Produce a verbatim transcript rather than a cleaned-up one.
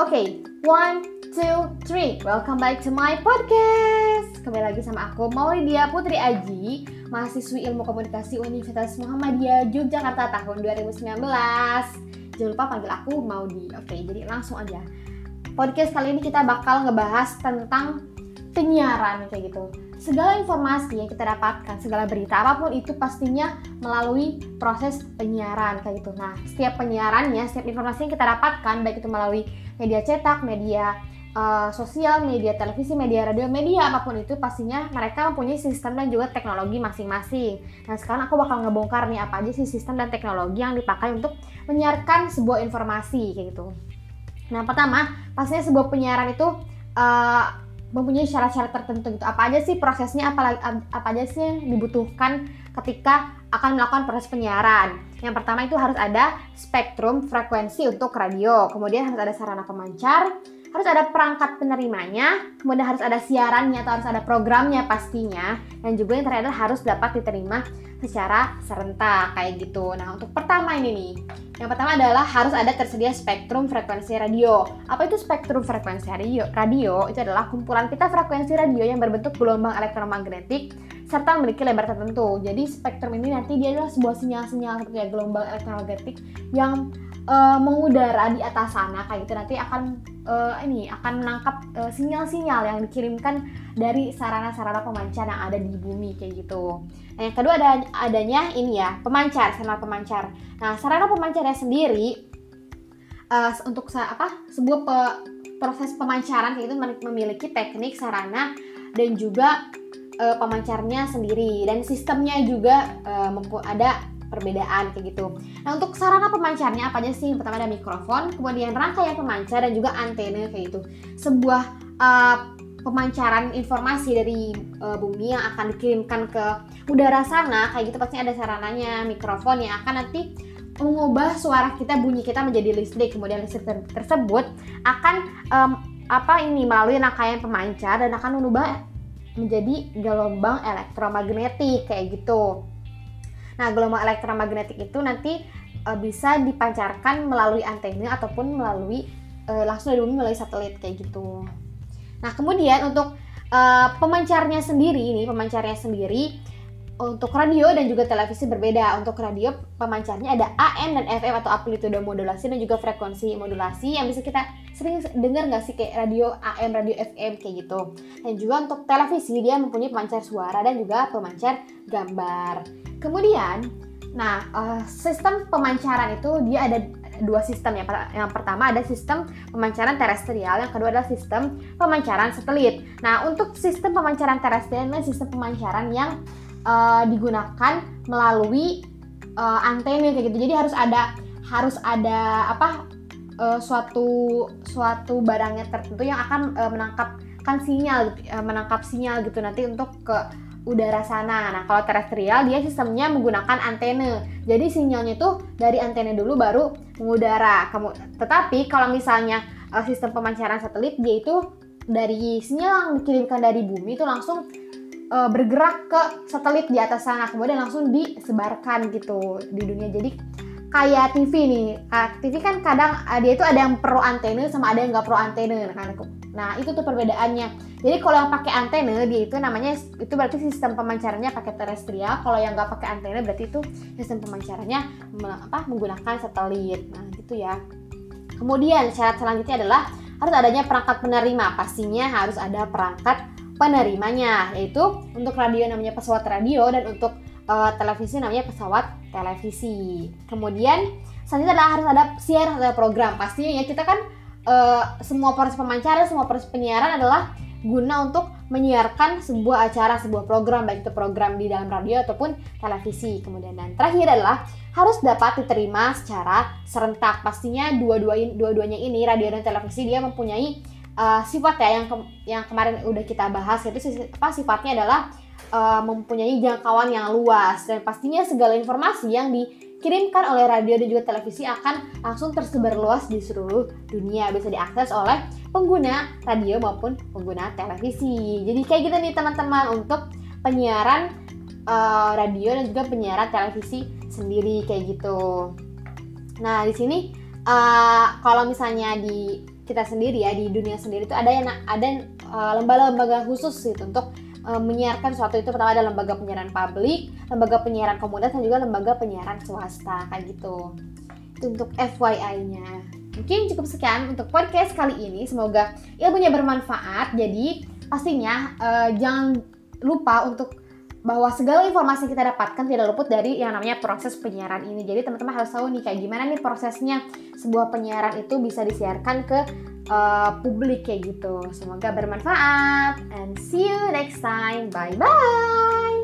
Oke, one, two, three. Welcome back to my podcast. Kembali lagi sama aku, Maudya Putri Aji, mahasiswi Ilmu Komunikasi Universitas Muhammadiyah Yogyakarta tahun dua ribu sembilan belas. Jangan lupa panggil aku Maudya. Oke, jadi langsung aja. Podcast kali ini kita bakal ngebahas tentang penyiaran kayak gitu. Segala informasi yang kita dapatkan, segala berita apapun itu pastinya melalui proses penyiaran kayak gitu. Nah, setiap penyiarannya, setiap informasi yang kita dapatkan, baik itu melalui media cetak, media uh, sosial, media televisi, media radio, media apapun itu pastinya mereka mempunyai sistem dan juga teknologi masing-masing. Nah, sekarang aku bakal ngebongkar nih apa aja sih sistem dan teknologi yang dipakai untuk menyiarkan sebuah informasi kayak gitu. Nah, pertama, pastinya sebuah penyiaran itu uh, mempunyai syarat-syarat tertentu gitu. Apa aja sih prosesnya, apa, apa aja sih yang dibutuhkan ketika akan melakukan proses penyiaran. Yang pertama itu harus ada spektrum frekuensi untuk radio, kemudian harus ada sarana pemancar, harus ada perangkat penerimanya, kemudian harus ada siarannya atau harus ada programnya pastinya, dan juga yang terakhir adalah harus dapat diterima secara serentak kayak gitu. Nah, untuk pertama ini nih, yang pertama adalah harus ada tersedia spektrum frekuensi radio. Apa itu spektrum frekuensi radio? Radio itu adalah kumpulan pita frekuensi radio yang berbentuk gelombang elektromagnetik serta memiliki lebar tertentu. Jadi spektrum ini nanti dia adalah sebuah sinyal-sinyal seperti gelombang elektromagnetik yang e, mengudara di atas sana kayak gitu. Nanti akan e, ini akan menangkap e, sinyal-sinyal yang dikirimkan dari sarana-sarana pemancar yang ada di bumi kayak gitu. Nah, yang kedua ada adanya ini ya, pemancar, sarana pemancar. Nah, sarana pemancarnya sendiri e, untuk apa? Sebuah pe, proses pemancaran kayak itu memiliki teknik, sarana dan juga Uh, pemancarnya sendiri, dan sistemnya juga uh, ada perbedaan kayak gitu. Nah, untuk sarana pemancarnya apa aja sih? Pertama ada mikrofon, kemudian rangkaian pemancar dan juga antena kayak gitu. Sebuah uh, pemancaran informasi dari uh, bumi yang akan dikirimkan ke udara sana kayak gitu pasti ada sarananya, mikrofon yang akan nanti mengubah suara kita, bunyi kita menjadi listrik. Kemudian listrik ter- tersebut akan um, apa ini melalui rangkaian pemancar dan akan mengubah menjadi gelombang elektromagnetik kayak gitu. Nah, gelombang elektromagnetik itu nanti e, bisa dipancarkan melalui antena ataupun melalui e, langsung dari bumi melalui satelit kayak gitu. Nah, kemudian untuk e, pemancarnya sendiri ini, pemancarnya sendiri untuk radio dan juga televisi berbeda. Untuk radio pemancarnya ada A M dan F M atau amplitudo modulasi dan juga frekuensi modulasi yang bisa kita sering dengar nggak sih kayak radio A M, radio F M kayak gitu. Dan juga untuk televisi dia mempunyai pemancar suara dan juga pemancar gambar. Kemudian, nah sistem pemancaran itu dia ada dua sistem. Yang pertama ada sistem pemancaran terestrial, yang kedua adalah sistem pemancaran satelit. Nah, untuk sistem pemancaran terestrial ini sistem pemancaran yang Uh, digunakan melalui uh, antena kayak gitu. Jadi harus ada harus ada apa uh, suatu suatu barangnya tertentu yang akan uh, menangkapkan sinyal uh, menangkap sinyal gitu nanti untuk ke udara sana. Nah, kalau terestrial dia sistemnya menggunakan antena. Jadi sinyalnya tuh dari antena dulu baru mengudara. Kamu tetapi kalau misalnya uh, sistem pemancaran satelit dia itu dari sinyal yang dikirimkan dari bumi itu langsung bergerak ke satelit di atas sana, kemudian langsung disebarkan gitu di dunia. Jadi kayak T V nih, T V kan kadang dia itu ada yang pro antena sama ada yang nggak pro antena. Nah, itu tuh perbedaannya. Jadi kalau yang pakai antena dia itu namanya itu berarti sistem pemancarannya pakai terestrial. Kalau yang nggak pakai antena berarti itu sistem pemancarannya apa menggunakan satelit. Nah, gitu ya. Kemudian syarat selanjutnya adalah harus adanya perangkat penerima. Pastinya harus ada perangkat penerimanya, yaitu untuk radio namanya pesawat radio dan untuk uh, televisi namanya pesawat televisi. Kemudian selanjutnya adalah harus ada siar, ada program pastinya ya. Kita kan uh, semua proses pemancaran, semua proses penyiaran adalah guna untuk menyiarkan sebuah acara, sebuah program, baik itu program di dalam radio ataupun televisi. Kemudian dan terakhir adalah harus dapat diterima secara serentak. Pastinya dua-duanya, dua-duanya ini radio dan televisi dia mempunyai Uh, sifat ya yang, ke- yang kemarin udah kita bahas, yaitu apa, sifatnya adalah uh, mempunyai jangkauan yang luas, dan pastinya segala informasi yang dikirimkan oleh radio dan juga televisi akan langsung tersebar luas di seluruh dunia, bisa diakses oleh pengguna radio maupun pengguna televisi. Jadi kayak gitu nih teman-teman untuk penyiaran uh, radio dan juga penyiaran televisi sendiri kayak gitu. Nah, di sini uh, kalau misalnya di kita sendiri ya, di dunia sendiri itu ada yang ada uh, lembaga-lembaga khusus gitu untuk uh, menyiarkan suatu itu. Pertama ada lembaga penyiaran publik, lembaga penyiaran komunitas, dan juga lembaga penyiaran swasta kayak gitu. Itu untuk F Y I-nya. Mungkin cukup sekian untuk podcast kali ini. Semoga ilmunya bermanfaat. Jadi pastinya uh, jangan lupa untuk bahwa segala informasi yang kita dapatkan tidak luput dari yang namanya proses penyiaran ini. Jadi teman-teman harus tahu nih kayak gimana nih prosesnya sebuah penyiaran itu bisa disiarkan ke uh, publik kayak gitu. Semoga bermanfaat, and see you next time. Bye bye.